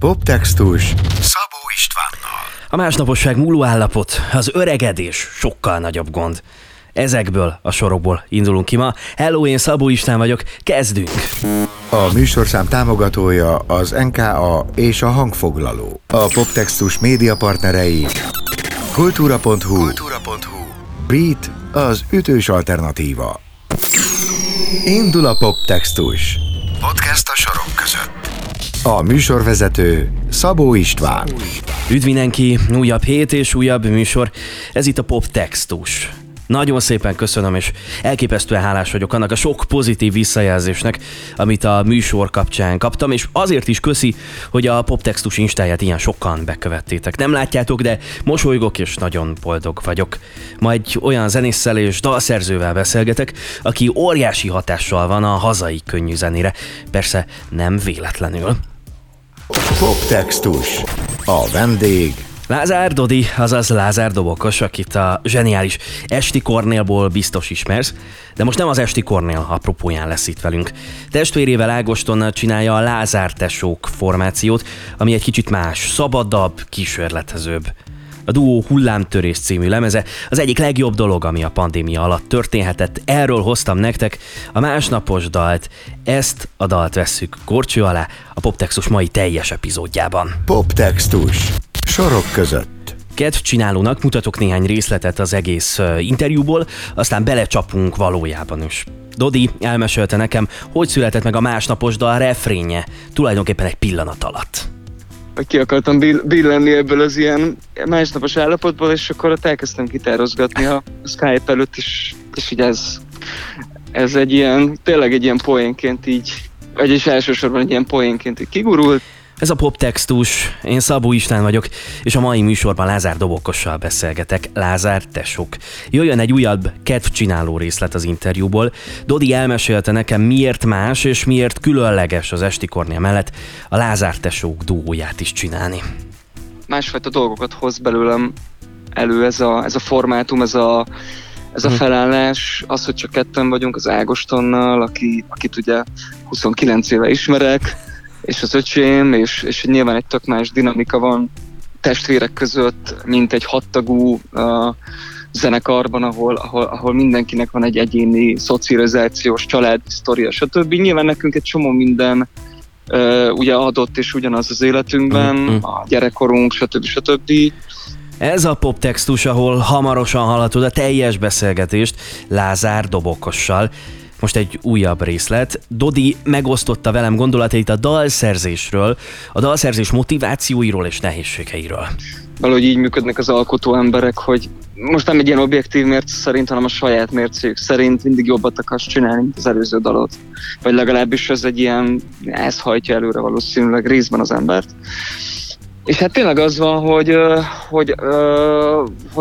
Poptextus Szabó Istvánnal. A másnaposság múló állapot, az öregedés sokkal nagyobb gond. Ezekből a sorokból indulunk ki ma. Hello, én Szabó István vagyok, kezdünk! A műsorszám támogatója az NKA és a Hangfoglaló. A Poptextus média partnerei Kultúra.hu, Beat, az ütős alternatíva. Indul a Poptextus podcast a sorok között. A műsorvezető Szabó István. Üdv mindenki, újabb hét és újabb műsor. Ez itt a Poptextus. Nagyon szépen köszönöm, és elképesztően hálás vagyok annak a sok pozitív visszajelzésnek, amit a műsor kapcsán kaptam, és azért is köszi, hogy a Poptextus instáját ilyen sokan bekövettétek. Nem látjátok, de mosolygok, és nagyon boldog vagyok. Ma egy olyan zenésszel és dalszerzővel beszélgetek, aki óriási hatással van a hazai könnyű zenére. Persze nem véletlenül. Poptextus. A vendég Lázár Dodi, azaz Lázár Dobokos, akit a zseniális Esti Kornélból biztos ismersz, de most nem az Esti Kornél apropóján lesz itt velünk. Testvérével Ágostonnal csinálja a Lázár Tesók formációt, ami egy kicsit más, szabadabb, kísérletezőbb. A duó Hullámtörés című lemeze az egyik legjobb dolog, ami a pandémia alatt történhetett. Erről hoztam nektek a másnapos dalt. Ezt a dalt vesszük górcső alá a Poptextus mai teljes epizódjában. Poptextus sorok között. Kedvcsinálónak mutatok néhány részletet az egész interjúból, aztán belecsapunk valójában is. Dodi elmesélte nekem, hogy született meg a másnapos dal refrénje, tulajdonképpen egy pillanat alatt. Ki akartam billenni ebből az ilyen másnapos állapotból, és akkor ott elkezdtem gitározgatni a Skype előtt, és így ez egy ilyen, tényleg egy ilyen poénként így, vagyis elsősorban egy ilyen poénként így kigurult. Ez a Poptextus, én Szabó István vagyok, és a mai műsorban Lázár Dobokossal beszélgetek, Lázár Tesók. Jöjjön egy újabb kedvcsináló részlet az interjúból. Dodi elmesélte nekem, miért más és miért különleges az Esti Kornél mellett a Lázár Tesók duóját is csinálni. Másfajta dolgokat hoz belőlem elő ez a formátum, ez a felállás, az, hogy csak ketten vagyunk az Ágostonnal, akit ugye 29 éve ismerek, és az öcsém, és nyilván egy tök más dinamika van testvérek között, mint egy hattagú zenekarban, ahol mindenkinek van egy egyéni szocializációs, családi sztoria, stb. Nyilván nekünk egy csomó minden ugye adott, és ugyanaz az életünkben, a gyerekkorunk, stb. Ez a Poptextus, ahol hamarosan hallhatod a teljes beszélgetést Lázár Dobokossal. Most egy újabb részlet. Dodi megosztotta velem gondolatait a dalszerzésről, a dalszerzés motivációiról és nehézségeiről. Valahogy így működnek az alkotó emberek, hogy most nem egy ilyen objektív mérce szerint, hanem a saját mércéjük szerint mindig jobbat akarsz csinálni, mint az előző dalot. Vagy legalábbis ez egy ilyen, ez hajtja előre valószínűleg részben az embert. És hát tényleg az van, hogy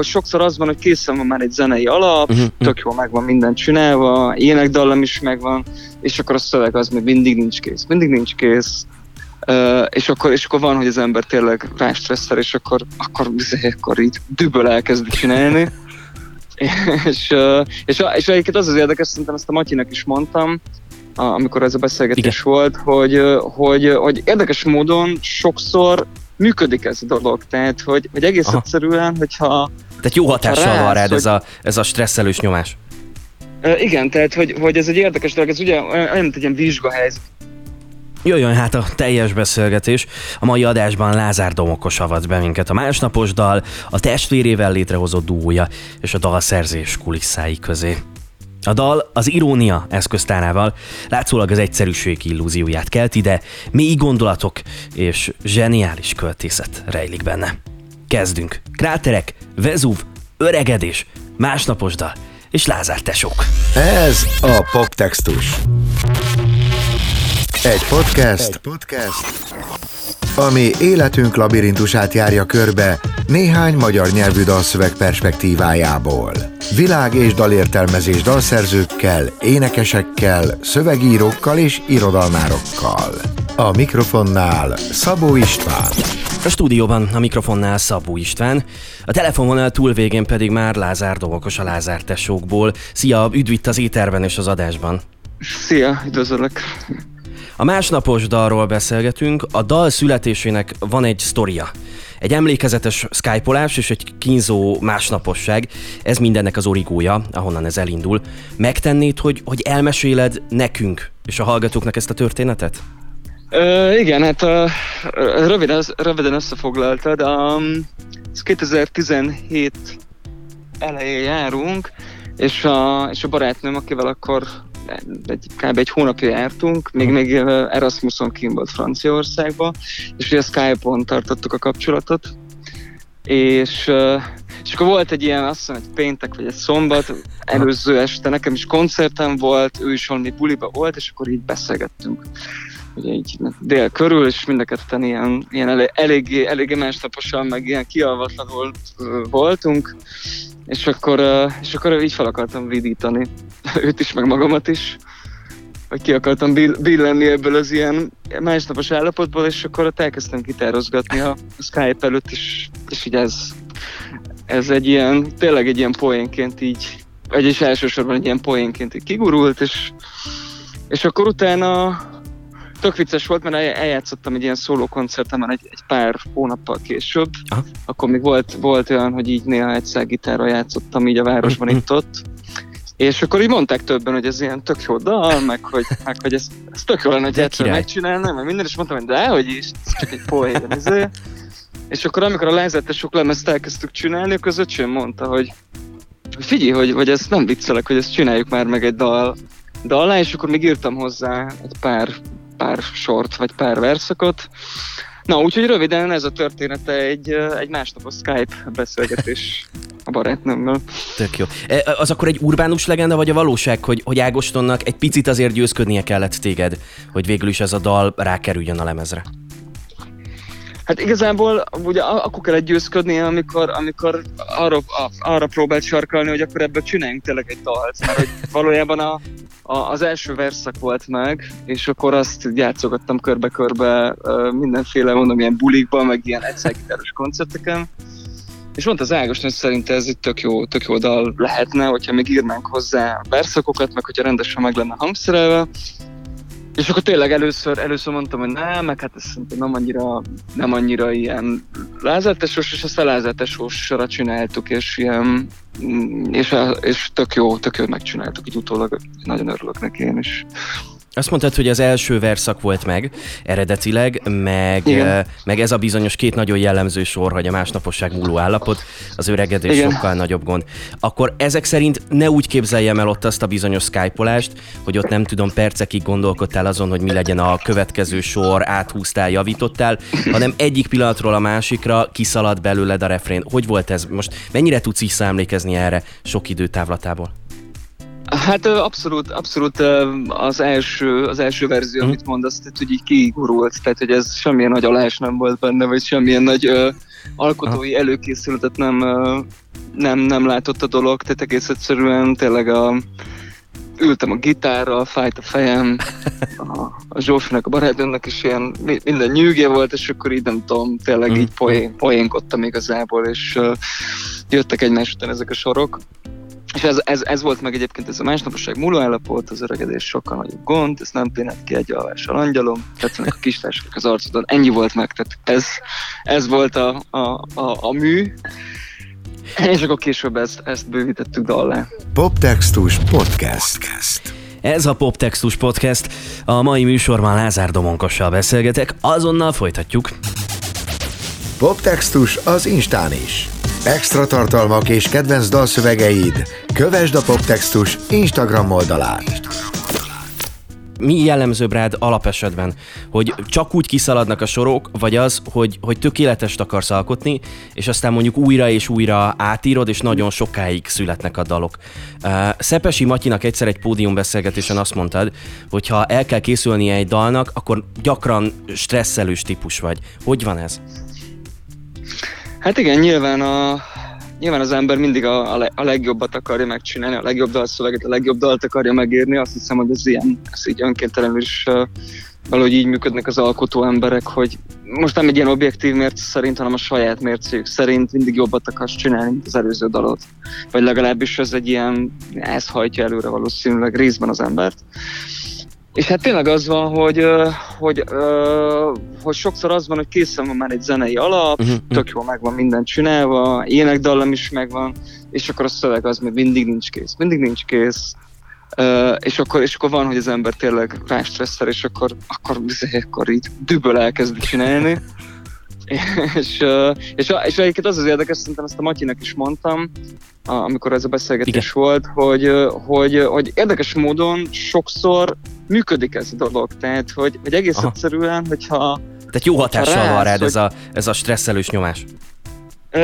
sokszor az van, hogy készen van már egy zenei alap, tök jól megvan minden csinálva, énekdallam is megvan, és akkor a szöveg az még mindig nincs kész. És akkor van, hogy az ember tényleg rástresszel, és akkor így düböl elkezd csinálni. és egyébként az érdekes, szerintem ezt a Matyinak is mondtam, amikor ez a beszélgetés volt, hogy érdekes módon sokszor működik ez a dolog, tehát hogy egész egyszerűen, hogyha... Tehát jó hatással van rád ez a stresszelős nyomás. Igen, tehát hogy ez egy érdekes dolog, ez ugye olyan, mint egy ilyen vizsgahelyzet. Jöjjön hát a teljes beszélgetés. A mai adásban Lázár Domokos avat be minket a másnapos dal, a testvérével létrehozott duója és a dalszerzés kulisszái közé. A dal az irónia eszköztárával látszólag az egyszerűség illúzióját kelti, de mély gondolatok és zseniális költészet rejlik benne. Kezdünk! Kráterek, Vezúv, öregedés, másnapos dal és Lázár Tesók. Ez a Poptextus. Egy podcast, ami életünk labirintusát járja körbe néhány magyar nyelvű dalszöveg perspektívájából. Világ- és dalértelmezés dalszerzőkkel, énekesekkel, szövegírókkal és irodalmárokkal. A mikrofonnál Szabó István. A stúdióban a mikrofonnál Szabó István, a telefonvonal túlvégén pedig már Lázár Dobokos a Lázár Tesókból. Szia, üdv itt az éterben és az adásban. Szia, üdvözöllek. A másnapos dalról beszélgetünk, a dal születésének van egy sztoria. Egy emlékezetes skype-olás és egy kínzó másnaposság, ez mindennek az origója, ahonnan ez elindul. Megtennéd, hogy elmeséled nekünk és a hallgatóknak ezt a történetet? Igen, hát röviden összefoglaltad. 2017 elején járunk, és a barátnőm, akivel akkor kb. Egy hónapja jártunk, még Erasmuson kint volt Franciaországba, és ugye Skype-on tartottuk a kapcsolatot, és akkor volt egy ilyen, azt hiszem, egy péntek vagy egy szombat, előző este nekem is koncertem volt, ő is valami buliba volt, és akkor így beszélgettünk. Ugye így dél körül, és mind a ketten ilyen eléggé másnaposan, meg ilyen kialvatlanul voltunk, és akkor így fel akartam vidítani őt is, meg magamat is, vagy ki akartam billenni ebből az ilyen másnapos állapotból, és akkor ott elkezdtem gitározgatni a Skype előtt, és így ez egy ilyen, tényleg egy ilyen poénként így, vagyis elsősorban egy ilyen poénként így kigurult, és akkor utána tök vicces volt, mert eljátszottam egy ilyen szólókoncertemen egy pár hónappal később. Aha. Akkor még volt olyan, hogy így néha egyszer gitárral játszottam így a városban itt-ott. És akkor így mondták többen, hogy ez ilyen tök jó dal, meg hogy ez tök jó lenne, hogy egyszer megcsinálnám, meg minden, és mondtam, hogy dehogy is, ez csak egy poén. És akkor amikor a lájzettesok lemezt elkezdtük csinálni, akkor az öcsém mondta, hogy figyelj, hogy ezt nem viccelek, hogy ezt csináljuk már meg egy dallá, és akkor még írtam hozzá egy pár sort, vagy pár verszakot. Na, úgyhogy röviden ez a története egy másnapos Skype beszélgetés a barátnőmmel. Tök jó. Az akkor egy urbánus legenda, vagy a valóság, hogy Ágostonnak egy picit azért győzködnie kellett téged, hogy végül is ez a dal rákerüljön a lemezre? Hát igazából ugye akkor kellett győzködnie, amikor arra próbált sarkalni, hogy akkor ebből csináljunk tényleg egy dalt, mert hogy valójában az első verszak volt meg, és akkor azt játszogattam körbe-körbe mindenféle, mondom, ilyen bulikban, meg ilyen egyszergitáros koncerteken. És mondta az Ágoston, hogy szerint ez egy tök jó dal lehetne, hogyha még írnánk hozzá verszakokat, meg hogyha rendesen meg lenne hangszerelve. És akkor tényleg először mondtam, hogy hát ez nem annyira ilyen lázatesos, és ezt a lázatesosra csináltuk, és tök jó megcsináltuk, így utólag nagyon örülök neki én is. Azt mondtad, hogy az első verszak volt meg eredetileg, meg ez a bizonyos két nagyon jellemző sor, hogy a másnaposság múló állapot, az öregedés sokkal nagyobb gond. Akkor ezek szerint ne úgy képzeljem el ott azt a bizonyos skype-olást, hogy ott nem tudom, percekig gondolkodtál azon, hogy mi legyen a következő sor, áthúztál, javítottál, hanem egyik pillanatról a másikra kiszaladt belőled a refrén. Hogy volt ez most? Mennyire tudsz visszaemlékezni erre sok idő távlatából? Hát abszolút az első verzió, amit mondasz, tehát hogy így kigurult, tehát hogy ez semmilyen nagy alás nem volt benne, vagy semmilyen nagy alkotói előkészületet nem látott a dolog, tehát egész egyszerűen tényleg ültem a gitárral, fájt a fejem, a Zsófinak, a barátnőmnek is ilyen minden nyűgje volt, és akkor így nem tudom, tényleg így poénkodtam igazából, és jöttek egymás után ezek a sorok. És ez volt meg egyébként, ez a másnaposság múló állapot, az öregedés sokkal nagyobb gond, ez nem tényleg ki egy alvással angyalom, tetszenek a kistársak az arcodon, ennyi volt meg, tehát ez volt a mű, és akkor később ezt bővítettük dallá. Poptextus Podcast. Ez a Poptextus Podcast, a mai műsorban Lázár Domonkossal beszélgetek, azonnal folytatjuk. Poptextus az Instán is. Extra tartalmak és kedvenc dalszövegeid. Kövesd a Poptextus Instagram oldalát. Mi jellemzőbb rád alapesetben? Hogy csak úgy kiszaladnak a sorok, vagy az, hogy tökéletest akarsz alkotni, és aztán mondjuk újra és újra átírod, és nagyon sokáig születnek a dalok. Szepesi Matyinak egyszer egy pódiumbeszélgetésen azt mondtad, hogy ha el kell készülnie egy dalnak, akkor gyakran stresszelős típus vagy. Hogy van ez? Hát igen, nyilván az ember mindig a legjobbat akarja megcsinálni, a legjobb dalszöveget, a legjobb dalt akarja megírni. Azt hiszem, hogy ez így önkéntelenül is valahogy így működnek az alkotó emberek, hogy most nem egy ilyen objektív mérce szerint, hanem a saját mércéjük szerint mindig jobbat akarsz csinálni, mint az előző dalot. Vagy legalábbis ez hajtja előre valószínűleg részben az embert. És hát tényleg az van, hogy sokszor az van, hogy készen van már egy zenei alap, tök jól megvan minden csinálva, énekdallam is megvan, és akkor a szöveg az még mindig nincs kész. És akkor van, hogy az ember tényleg rástresszel, és akkor így düböl elkezd csinálni. és egyébként az érdekes, szerintem ezt a Matyinak is mondtam, amikor ez a beszélgetés igen. volt, hogy érdekes módon sokszor működik ez a dolog, tehát hogy egész aha. egyszerűen, hogyha... Tehát jó hatással van rád ez a stresszelős nyomás.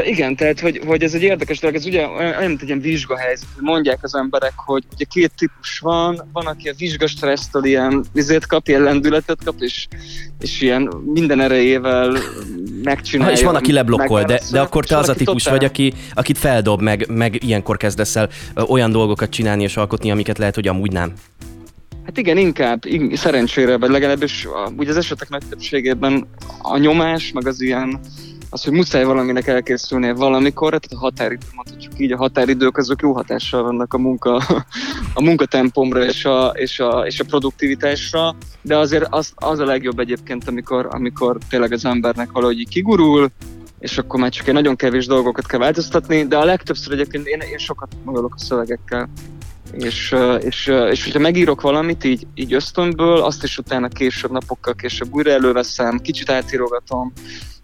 Igen, tehát hogy ez egy érdekes dolog, ez ugye olyan, mint egy ilyen vizsgahelyzet, hogy mondják az emberek, hogy ugye két típus van, aki a vizsgastressztől ilyen kap, ilyen lendületet kap, és ilyen minden erejével megcsinálja. És van, aki leblokkol, de akkor te az a típus totál... vagy, akit feldob, meg ilyenkor kezdesz el olyan dolgokat csinálni és alkotni, amiket lehet, hogy amúgy nem. Hát igen, inkább szerencsére, vagy legalábbis úgy az esetek nagy többségében a nyomás, meg az ilyen az, hogy muszáj valaminek elkészülnie valamikorra, tehát a határidő, mondhatjuk így, a határidők azok jó hatással vannak a munkatempomra és a produktivitásra, de azért az a legjobb egyébként, amikor tényleg az embernek valahogy kigurul, és akkor már csak egy nagyon kevés dolgokat kell változtatni, de a legtöbbször egyébként én sokat magolok a szövegekkel. És hogyha megírok valamit így ösztönből, azt is utána később, napokkal később újra előveszem, kicsit átírogatom.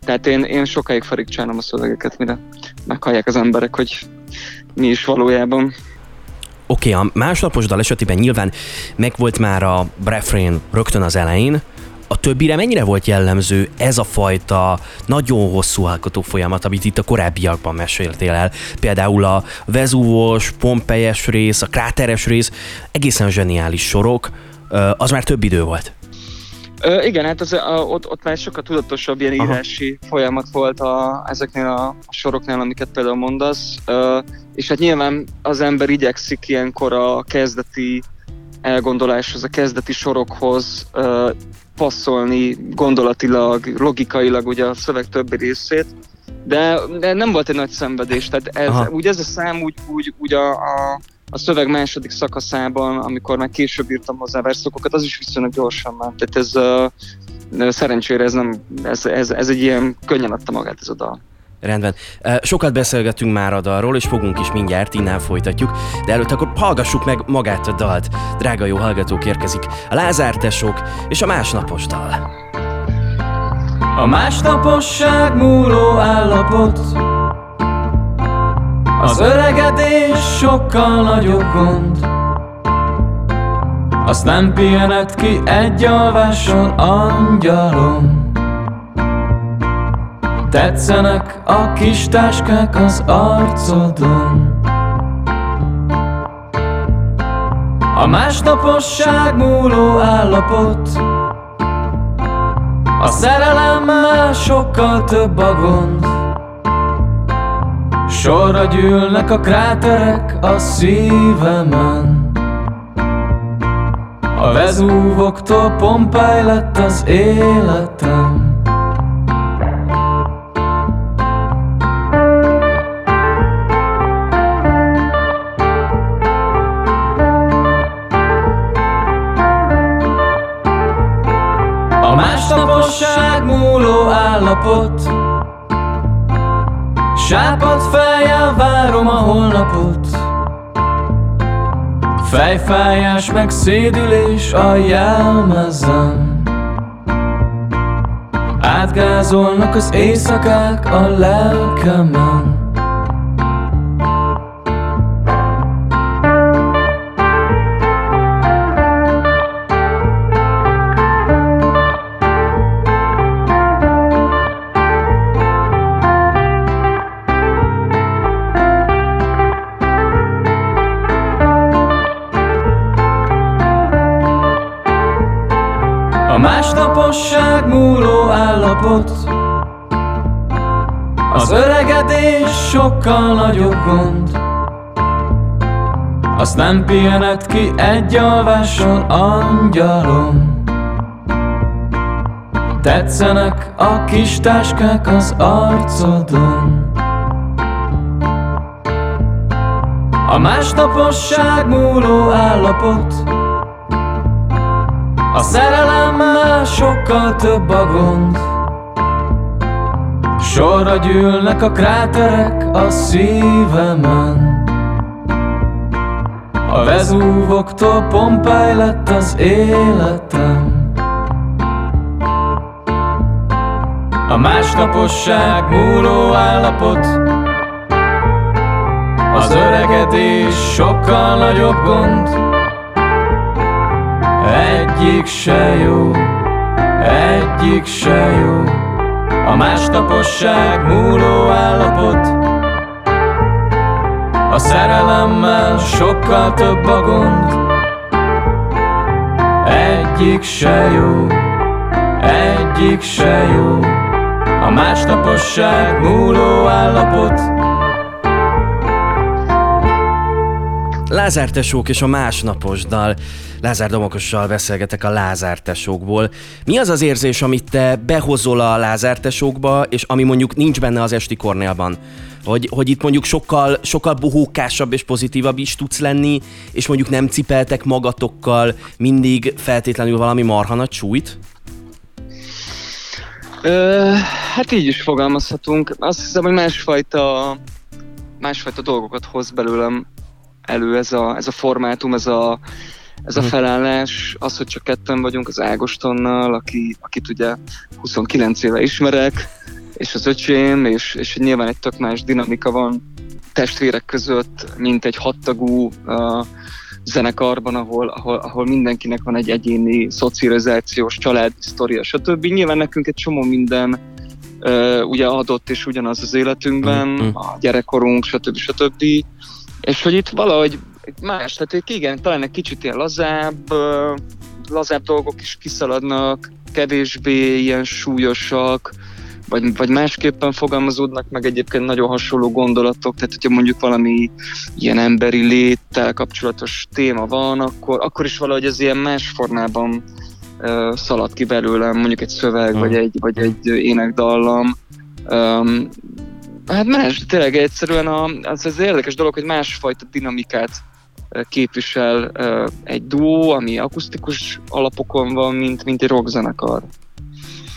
Tehát én sokáig farigcsálom a szövegeket, mire meghallják az emberek, hogy mi is valójában. Oké, a másnapos dal esetében nyilván megvolt már a refrén rögtön az elején. A többire mennyire volt jellemző ez a fajta nagyon hosszú alkotó folyamat, amit itt a korábbiakban meséltél el? Például a vezúvos, pompejes rész, a kráteres rész, egészen zseniális sorok, az már több idő volt. Igen, hát ott már sokkal tudatosabb ilyen írási folyamat volt ezeknél a soroknál, amiket például mondasz, és hát nyilván az ember igyekszik ilyenkor a kezdeti elgondoláshoz, a kezdeti sorokhoz passzolni gondolatilag, logikailag ugye a szöveg többi részét, de nem volt egy nagy szenvedés, tehát ez a szám úgy a szöveg második szakaszában, amikor már később írtam hozzá verszakokat, az is viszonylag gyorsan ment. Tehát szerencsére ez egy ilyen könnyen adta magát ez a dal. Rendben. Sokat beszélgetünk már a dalról, és fogunk is mindjárt, innen folytatjuk, de előtt akkor hallgassuk meg magát a dalt. Drága jó hallgatók, érkezik a Lázár tesók és a másnapos dal. A másnaposság múló állapot, az öregedés sokkal nagyobb gond, azt nem pihened ki egy alváson, angyalom. Tetszenek a kis táskák az arcodon. A másnaposság múló állapot, a szerelemmel sokkal több a gond. Sorra gyűlnek a kráterek a szívemen, a vezúvoktól Pompej lett az életem. A másnaposság múló állapot, sápadt fejjel várom a holnapot, fejfájás meg szédülés a jelmezen, átgázolnak az éjszakák a lelkemen. Másnaposság múló állapot, az öregedés sokkal nagyobb gond, azt nem pihened ki egy alváson, angyalom. Tetszenek a kis táskák az arcodon. A másnaposság múló állapot, A szerelemmel sokkal több a gond. Sorra gyűlnek a kráterek a szívemen. A Vezúvoktól Pompej lett az életem. A másnaposság múló állapot, az öregedés sokkal nagyobb gond. Egyik se jó, egyik se jó. A másnaposság múló állapot, a szerelemmel sokkal több a gond. Egyik se jó, egyik se jó. A másnaposság múló állapot. Lázár tesók és a másnapos dal. Lázár Domokossal beszélgetek a Lázár tesókból. Mi az az érzés, amit te behozol a Lázár tesókba, és ami mondjuk nincs benne az Esti Kornélban? Hogy itt mondjuk sokkal bohókásabb és pozitívabb is tudsz lenni, és mondjuk nem cipeltek magatokkal mindig feltétlenül valami marha nagy súlyt? Hát így is fogalmazhatunk. Azt hiszem, hogy másfajta dolgokat hoz belőlem elő ez a formátum, ez a felállás, az, hogy csak ketten vagyunk az Ágostonnal, akit ugye 29 éve ismerek, és az öcsém, és nyilván egy tök más dinamika van testvérek között, mint egy hattagú zenekarban, ahol mindenkinek van egy egyéni, szocializációs, családi sztoria, stb. Nyilván nekünk egy csomó minden ugye adott, és ugyanaz az életünkben, a gyerekkorunk, stb. És hogy itt valahogy más, tehát igen, talán egy kicsit ilyen lazább dolgok is kiszaladnak, kevésbé ilyen súlyosak, vagy másképpen fogalmazódnak meg egyébként nagyon hasonló gondolatok, tehát hogyha mondjuk valami ilyen emberi léttel kapcsolatos téma van, akkor is valahogy ez ilyen más formában szalad ki belőlem, mondjuk egy szöveg, vagy egy énekdallam. Hát más, tényleg egyszerűen az érdekes dolog, hogy másfajta dinamikát képvisel egy duó, ami akusztikus alapokon van, mint egy rockzenekar.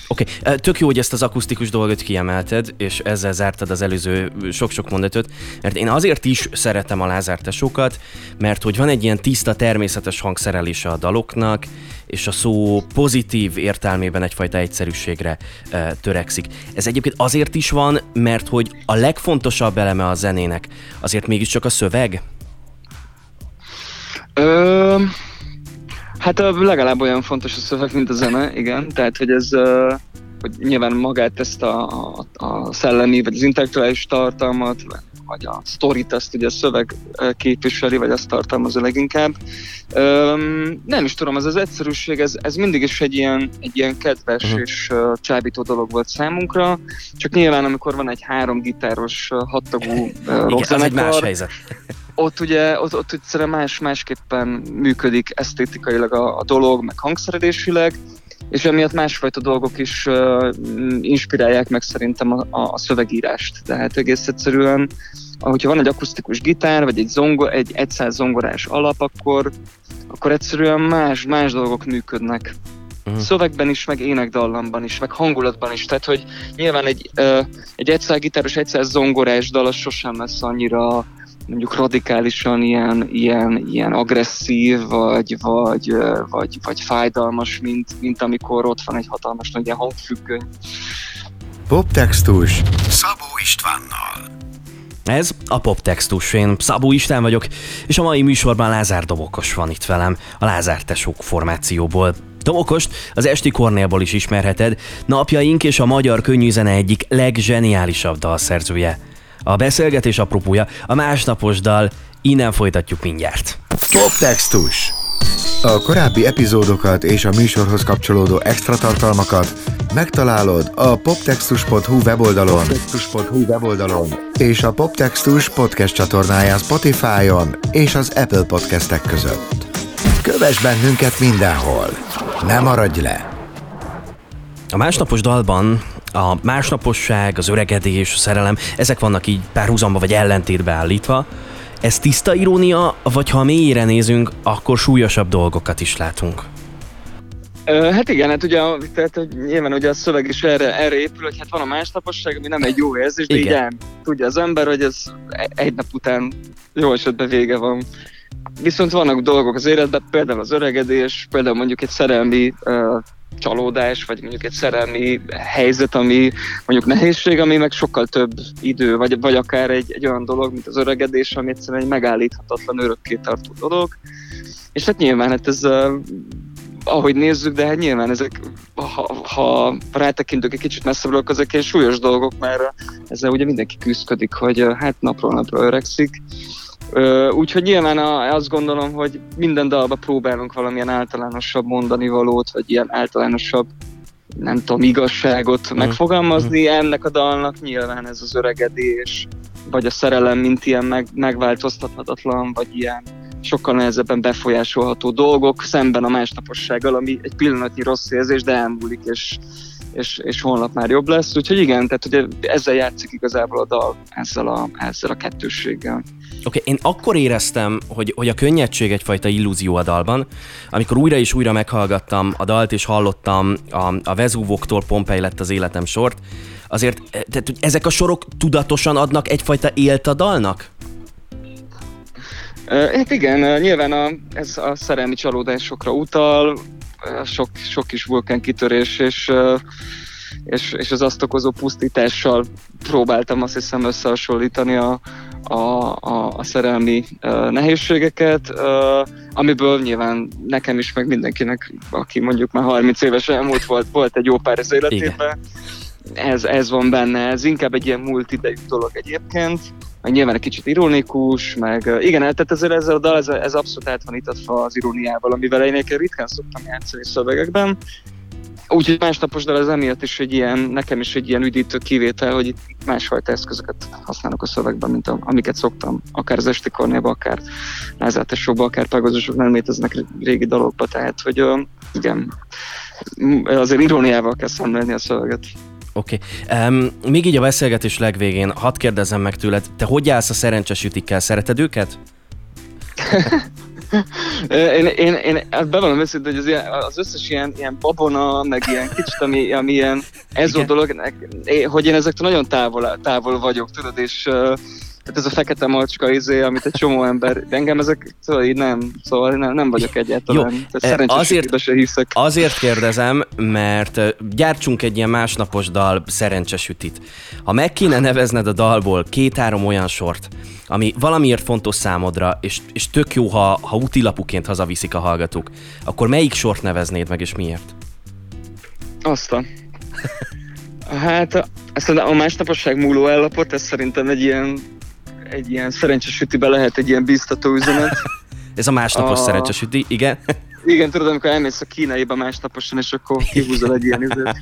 Oké, tök jó, hogy ezt az akusztikus dolgot kiemelted, és ezzel zártad az előző sok-sok mondatot, mert én azért is szeretem a Lázár tesókat, mert hogy van egy ilyen tiszta, természetes hangszerelése a daloknak, és a szó pozitív értelmében egyfajta egyszerűségre törekszik. Ez egyébként azért is van, mert hogy a legfontosabb eleme a zenének azért mégiscsak a szöveg? Hát legalább olyan fontos a szöveg, mint a zene, igen. Tehát, hogy ez hogy nyilván magát ezt a szellemi, vagy az intellektuális tartalmat, vagy a sztorit, azt ugye a szöveg képviseli, vagy azt tartalmazza leginkább. Nem is tudom, ez az egyszerűség, ez mindig is egy ilyen kedves és csábító dolog volt számunkra, csak nyilván amikor van egy 3 gitáros hattagú rockzenekar, egy más helyzet. Ott egyszerűen másképpen működik esztétikailag a dolog, meg hangszerelésileg, és emiatt másfajta dolgok is inspirálják meg szerintem a szövegírást. Tehát egész egyszerűen, ahogyha van egy akusztikus gitár, vagy egy 100 zongorás alap, akkor egyszerűen más dolgok működnek. Szövegben is, meg énekdallamban is, meg hangulatban is. Tehát, hogy nyilván egy 100 gitáros, 100 zongorás dal az sosem lesz annyira mondjuk radikálisan ilyen agresszív, vagy fájdalmas, mint amikor ott van egy hatalmas nagy ilyen hangfüggöny. Poptextus Szabó Istvánnal. Ez a Poptextus. Én Szabó István vagyok, és a mai műsorban Lázár Domokos van itt velem, a Lázár tesók formációból. Domokost az Esti Kornélból is ismerheted, napjaink és a magyar könnyűzene egyik legzseniálisabb dalszerzője. A beszélgetés apropója a másnapos dal, innen folytatjuk mindjárt. Poptextus. A korábbi epizódokat és a műsorhoz kapcsolódó extra tartalmakat megtalálod a poptextus.hu weboldalon, és a Poptextus podcast csatornáján Spotify-on és az Apple podcastek között. Kövess bennünket mindenhol, ne maradj le! A másnapos dalban a másnaposság, az öregedés, a szerelem, ezek vannak így párhuzamba vagy ellentétbe állítva. Ez tiszta irónia, vagy ha mélyére nézünk, akkor súlyosabb dolgokat is látunk? Hát igen, hát ugye tehát nyilván ugye a szöveg is erre épül, hogy hát van a másnaposság, ami nem egy jó érzés, de igen, így tudja az ember, hogy ez egy nap után jó esetben vége van. Viszont vannak dolgok az életben, például az öregedés, például mondjuk egy szerelmi csalódás, vagy mondjuk egy szerelmi helyzet, ami mondjuk nehézség, ami meg sokkal több idő, vagy akár egy olyan dolog, mint az öregedés, ami egyszerűen egy megállíthatatlan, örökké tartó dolog. És hát nyilván hát ez, ahogy nézzük, de hát nyilván ezek, ha rátekintünk egy kicsit messzebbről, ezek ilyen súlyos dolgok, mert ezzel ugye mindenki küzdködik, hogy hát napról napra öregszik. Úgyhogy nyilván azt gondolom, hogy minden dalba próbálunk valamilyen általánosabb mondani valót, vagy ilyen általánosabb, nem tudom, igazságot megfogalmazni. Ennek a dalnak nyilván ez az öregedés, vagy a szerelem, mint ilyen megváltoztathatatlan, vagy ilyen sokkal nehezebben befolyásolható dolgok, szemben a másnapossággal, ami egy pillanatnyi rossz érzés, de elmúlik, és holnap már jobb lesz. Úgyhogy igen, tehát ugye ezzel játszik igazából a dal, ezzel a kettősséggel. Oké, én akkor éreztem, hogy a könnyedség egyfajta illúzió a dalban, amikor újra és újra meghallgattam a dalt, és hallottam a Vezúvoktól Pompei lett az életem sort, azért tehát, hogy ezek a sorok tudatosan adnak egyfajta élt a dalnak? Hát igen, nyilván ez a szerelmi csalódásokra utal, sok kis vulkánkitörés, és az azt okozó pusztítással próbáltam azt hiszem összehasonlítani a szerelmi nehézségeket, amiből nyilván nekem is, meg mindenkinek, aki mondjuk már 30 éves elmúlt volt egy jó pár az életében. Ez van benne, ez inkább egy ilyen múlt idejű dolog egyébként, meg nyilván egy kicsit ironikus, meg igen, tehát azért ez a dal, ez abszolút át van itatva az iróniával, amivel én ritkán szoktam játszani szövegekben. Úgyhogy másnapos dal az emiatt is nekem is egy ilyen üdítő kivétel, hogy itt másfajta eszközöket használok a szövegben, mint amiket szoktam, akár az Esti Kornéba, akár Lázártesóba, akár Pegazusok nem léteznek régi dalokba, tehát hogy igen, azért iróniával kell szemlélni a szöveget. Oké. Még így a beszélgetés legvégén, hadd kérdezzem meg tőled, te hogy állsz a szerencsesütikkel? Szereted őket? Én bevallom őszintén, hogy az összes ilyen babona, meg ilyen kicsit, ami ilyen ez a dolog, hogy én ezektől nagyon távol vagyok, tudod, és tehát ez a fekete macska amit egy csomó ember, engem ezek, szóval nem vagyok egyáltalán. Jó, szerencsességbe se hiszek. Azért kérdezem, mert gyártsunk egy ilyen másnapos dal szerencsesütit. Ha meg kéne nevezned a dalból 2-3 olyan sort, ami valamiért fontos számodra, és tök jó, ha útilapuként hazaviszik a hallgatók, akkor melyik sort neveznéd meg, és miért? Aztán. Hát, ezt a másnaposság múló állapot, ez szerintem egy ilyen szerencsesütibe lehet egy ilyen biztató üzenet. Ez a másnapos szerencsesüti, igen? Igen, tudod, amikor elmész a kínaiba másnaposan, és akkor kihúzol egy ilyen üzlet.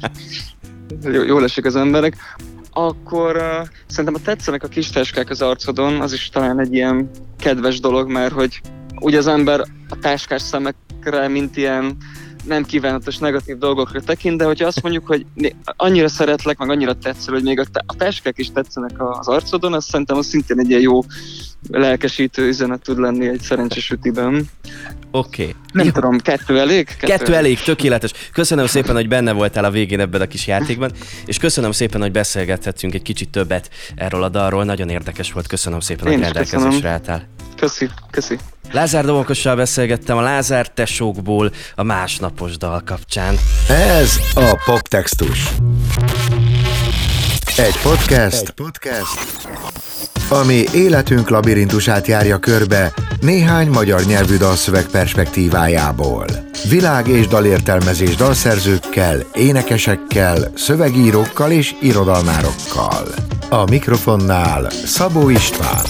Jól esik az emberek. Akkor szerintem, ha tetszenek a kis táskák az arcodon, az is talán egy ilyen kedves dolog, mert hogy ugye az ember a táskás szemekre, mint ilyen nem kívánatos negatív dolgokra tekint, de hogyha azt mondjuk, hogy annyira szeretlek, meg annyira tetszel, hogy még a táskák is tetszenek az arcodon, azt szerintem az szintén egy ilyen jó lelkesítő üzenet tud lenni egy szerencsesütiben. Oké. Nem tudom, 2 elég? 2 elég, tökéletes. Köszönöm szépen, hogy benne voltál a végén ebben a kis játékban, és köszönöm szépen, hogy beszélgethettünk egy kicsit többet erről a dalról. Nagyon érdekes volt, köszönöm szépen, hogy rendelkezésre álltál. Köszi. Lázár Domokossal beszélgettem a Lázár tesókból a másnapos dal kapcsán. Ez a Poptextus. Egy podcast, ami életünk labirintusát járja körbe néhány magyar nyelvű dalszöveg perspektívájából. Világ- és dalértelmezés dalszerzőkkel, énekesekkel, szövegírókkal és irodalmárokkal. A mikrofonnál Szabó István.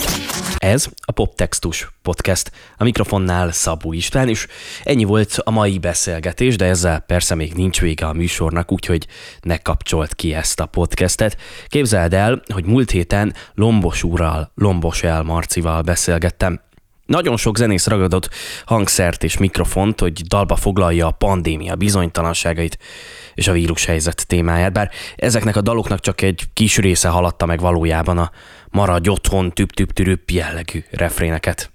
Ez a Poptextus podcast. A mikrofonnál Szabó István, és ennyi volt a mai beszélgetés, de ezzel persze még nincs vége a műsornak, úgyhogy ne kapcsolt ki ezt a podcastet. Képzeld el, hogy múlt héten Lombos úrral, Lombos El Marcival beszélgettem. Nagyon sok zenész ragadott hangszert és mikrofont, hogy dalba foglalja a pandémia bizonytalanságait és a vírushelyzet témáját, bár ezeknek a daloknak csak egy kis része haladta meg valójában a maradj otthon, tüp-tüp-tüp jellegű refréneket.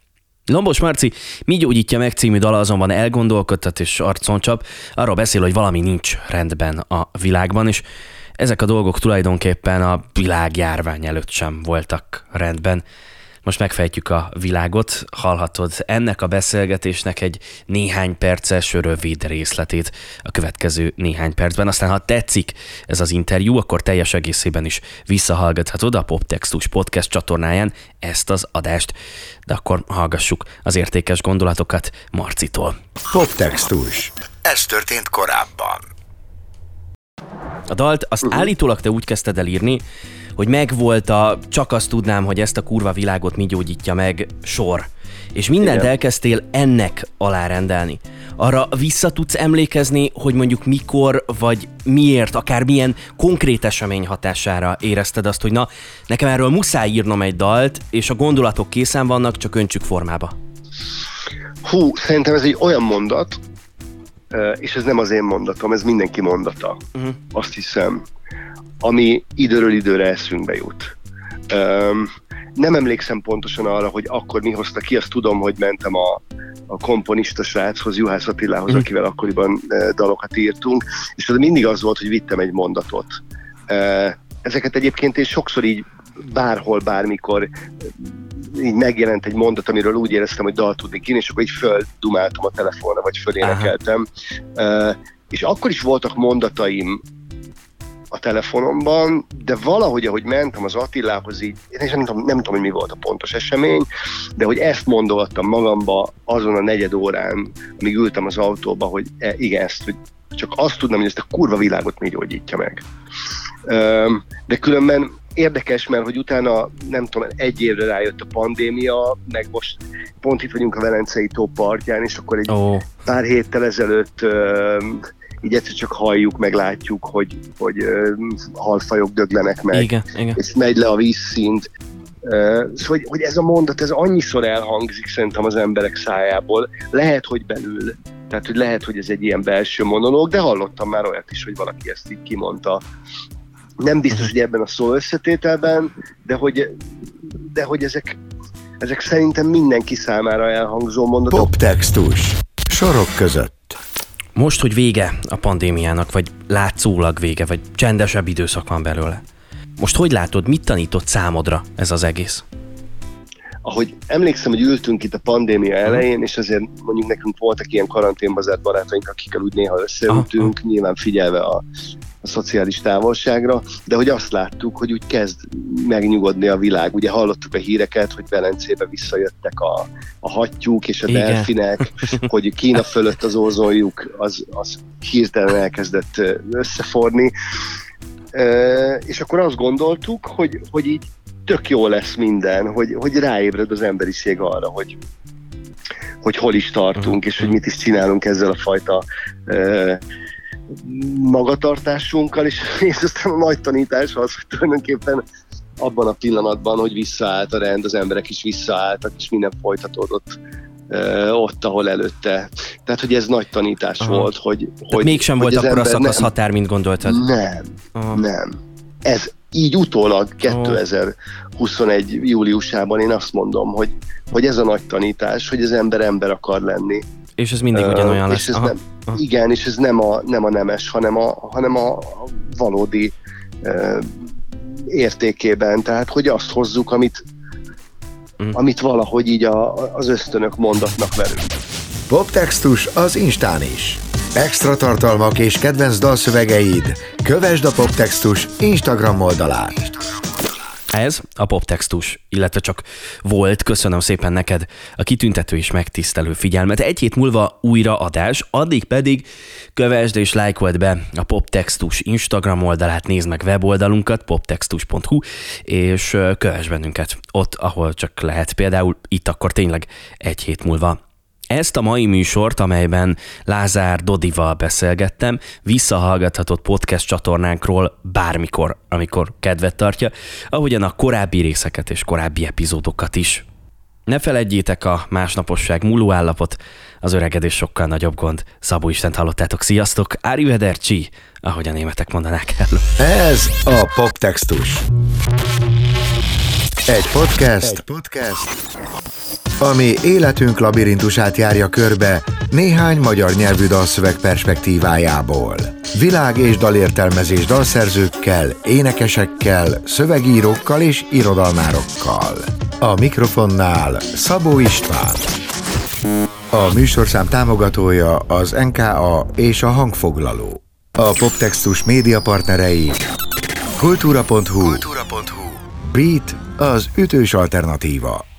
Lombos Marci Mi gyógyítja meg című dala azonban elgondolkodtat és arcon csap. Arról beszél, hogy valami nincs rendben a világban, és ezek a dolgok tulajdonképpen a világjárvány előtt sem voltak rendben. Most megfejtjük a világot, hallhatod ennek a beszélgetésnek egy néhány perces rövid részletét a következő néhány percben. Aztán, ha tetszik ez az interjú, akkor teljes egészében is visszahallgathatod a Poptextus podcast csatornáján ezt az adást. De akkor hallgassuk az értékes gondolatokat Marcitól. Poptextus. Ez történt korábban. A dalt azt állítólag te úgy kezdted el írni, hogy megvolt a csak azt tudnám, hogy ezt a kurva világot mi gyógyítja meg sor. És mindent elkezdtél ennek alárendelni. Arra vissza tudsz emlékezni, hogy mondjuk mikor, vagy miért, akár milyen konkrét esemény hatására érezted azt, hogy na, nekem erről muszáj írnom egy dalt, és a gondolatok készen vannak, csak öntsük formába. Hú, szerintem ez egy olyan mondat, és ez nem az én mondatom, ez mindenki mondata. Azt hiszem, ami időről időre eszünkbe jut. Nem emlékszem pontosan arra, hogy akkor mi hozta ki, azt tudom, hogy mentem a komponista sráchoz, Juhász Attilához, akivel akkoriban dalokat írtunk, és az mindig az volt, hogy vittem egy mondatot. Ezeket egyébként én sokszor így bárhol, bármikor így megjelent egy mondat, amiről úgy éreztem, hogy dal tudnék írni, és akkor így földumáltam a telefonra, vagy fölénekeltem. És akkor is voltak mondataim a telefonomban, de valahogy, ahogy mentem az Attilához, így, én nem tudom, hogy mi volt a pontos esemény, de hogy ezt mondogattam magamba azon a negyed órán, amíg ültem az autóba, hogy igen, ezt, hogy csak azt tudnám, hogy ezt a kurva világot mi gyógyítja meg. De különben érdekes, mert hogy utána, nem tudom, egy évre rájött a pandémia, meg most pont itt vagyunk a Velencei tó partján, és akkor egy pár héttel ezelőtt így egyszer csak halljuk, meg látjuk, hogy halfajok döglenek meg, igen. És megy le a vízszint. Szóval, hogy ez a mondat, ez annyiszor elhangzik szerintem az emberek szájából. Lehet, hogy belül, tehát hogy lehet, hogy ez egy ilyen belső monológ, de hallottam már olyat is, hogy valaki ezt így kimondta. Nem biztos, hogy ebben a szó összetételben, de hogy ezek szerintem mindenki számára elhangzó mondatok. Poptextus. Sorok között. Most, hogy vége a pandémiának, vagy látszólag vége, vagy csendesebb időszak van belőle. Most hogy látod, mit tanított számodra ez az egész? Ahogy emlékszem, hogy ültünk itt a pandémia elején, és azért mondjuk nekünk voltak ilyen karanténba zárt barátaink, akikkel úgy néha összeültünk, nyilván figyelve a szociális távolságra, de hogy azt láttuk, hogy úgy kezd megnyugodni a világ. Ugye hallottuk a híreket, hogy Velencébe visszajöttek a hattyúk és a delfinek, hogy Kína fölött az ózonlyuk az hirtelen elkezdett összeforni. És akkor azt gondoltuk, hogy így tök jó lesz minden, hogy ráébred az emberiség arra, hogy hol is tartunk, és hogy mit is csinálunk ezzel a fajta magatartásunkkal, és aztán a nagy tanítás az, hogy tulajdonképpen abban a pillanatban, hogy visszaállt a rend, az emberek is visszaálltak, és minden folytatódott ott, ahol előtte. Tehát, hogy ez nagy tanítás volt, hogy mégsem volt akkor a szakasz határ, mint gondoltad. Nem. Ez így utólag 2021. júliusában én azt mondom, hogy ez a nagy tanítás, hogy az ember akar lenni. És ez mindig ugyanolyan lesz. Igen, és ez nem a nemes, hanem a valódi értékében. Tehát, hogy azt hozzuk, amit valahogy így az ösztönök mondatnak velünk. Poptextus az Instán is. Extra tartalmak és kedvenc dalszövegeid. Kövesd a Poptextus Instagram oldalát. Ez a Poptextus, illetve csak volt. Köszönöm szépen neked a kitüntető és megtisztelő figyelmet. Egy hét múlva újra adás, addig pedig kövesd és lájkold be a Poptextus Instagram oldalát, nézd meg weboldalunkat, poptextus.hu, és kövess bennünket ott, ahol csak lehet. Például itt akkor tényleg egy hét múlva. Ezt a mai műsort, amelyben Lázár Dodival beszélgettem, visszahallgathatod podcast csatornánkról bármikor, amikor kedvet tartja, ahogyan a korábbi részeket és korábbi epizódokat is. Ne feledjétek a másnaposság múló állapot, az öregedés sokkal nagyobb gond. Szabó Istent hallottátok, sziasztok, arrivederci, ahogy a németek mondanák el. Ez a Poptextus. Egy podcast. ami életünk labirintusát járja körbe néhány magyar nyelvű dalszöveg perspektívájából. Világ- és dalértelmezés dalszerzőkkel, énekesekkel, szövegírókkal és irodalmárokkal. A mikrofonnál Szabó István. A műsorszám támogatója az NKA és a Hangfoglaló. A Poptextus média partnerei Kultúra.hu, Beat, az ütős alternatíva.